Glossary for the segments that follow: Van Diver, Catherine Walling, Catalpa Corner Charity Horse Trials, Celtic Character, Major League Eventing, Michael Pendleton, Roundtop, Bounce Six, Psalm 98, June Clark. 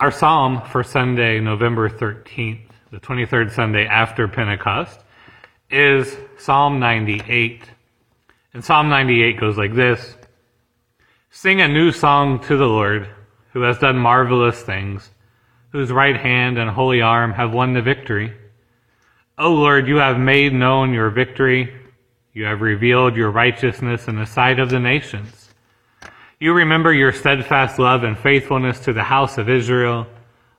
Our psalm for Sunday, November 13th, the 23rd Sunday after Pentecost, is Psalm 98. And Psalm 98 goes like this: Sing a new song to the Lord, who has done marvelous things, whose right hand and holy arm have won the victory. O Lord, you have made known your victory. You have revealed your righteousness in the sight of the nations. You remember your steadfast love and faithfulness to the house of Israel.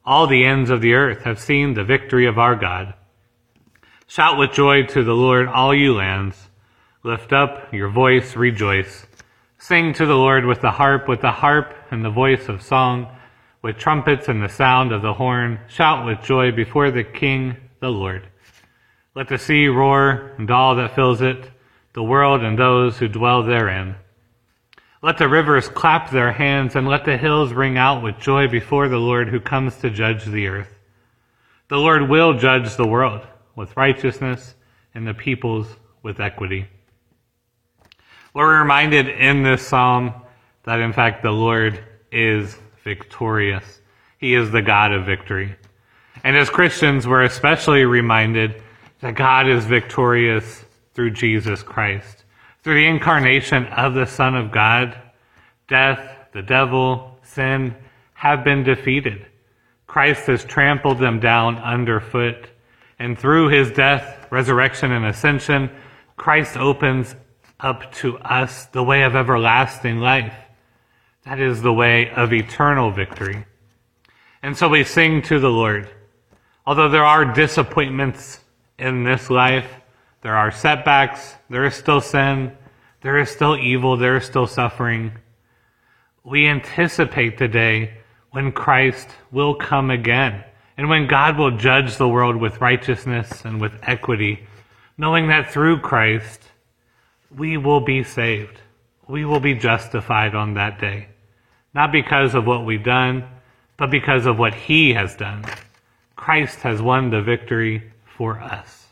All the ends of the earth have seen the victory of our God. Shout with joy to the Lord, all you lands. Lift up your voice, rejoice. Sing to the Lord with the harp and the voice of song, with trumpets and the sound of the horn. Shout with joy before the King, the Lord. Let the sea roar and all that fills it, the world and those who dwell therein. Let the rivers clap their hands, and let the hills ring out with joy before the Lord who comes to judge the earth. The Lord will judge the world with righteousness and the peoples with equity. We're reminded in this psalm that in fact the Lord is victorious. He is the God of victory. And as Christians, we're especially reminded that God is victorious through Jesus Christ. Through the incarnation of the Son of God, death, the devil, sin have been defeated. Christ has trampled them down underfoot. And through his death, resurrection, and ascension, Christ opens up to us the way of everlasting life. That is the way of eternal victory. And so we sing to the Lord. Although there are disappointments in this life, there are setbacks, there is still sin, there is still evil, there is still suffering. We anticipate the day when Christ will come again, and when God will judge the world with righteousness and with equity, knowing that through Christ we will be saved. We will be justified on that day, not because of what we've done, but because of what he has done. Christ has won the victory for us.